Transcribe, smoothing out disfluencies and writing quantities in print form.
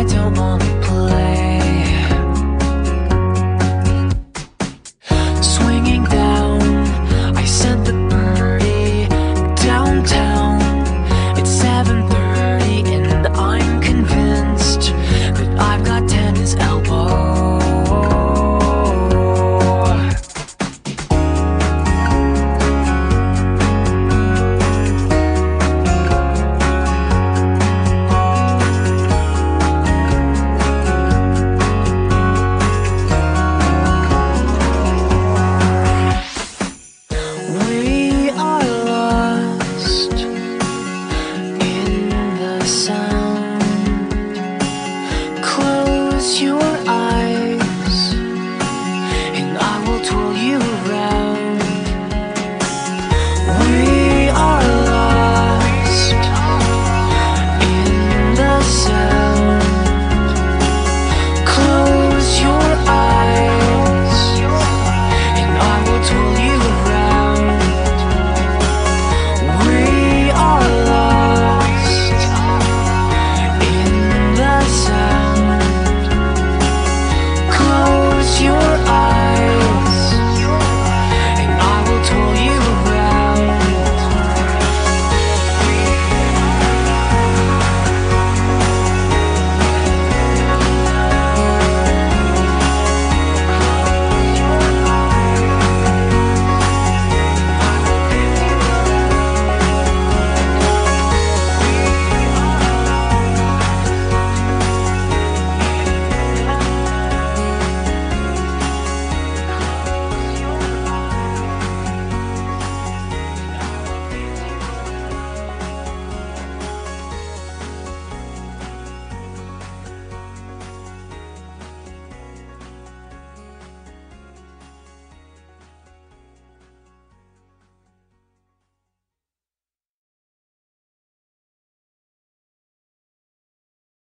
why don't all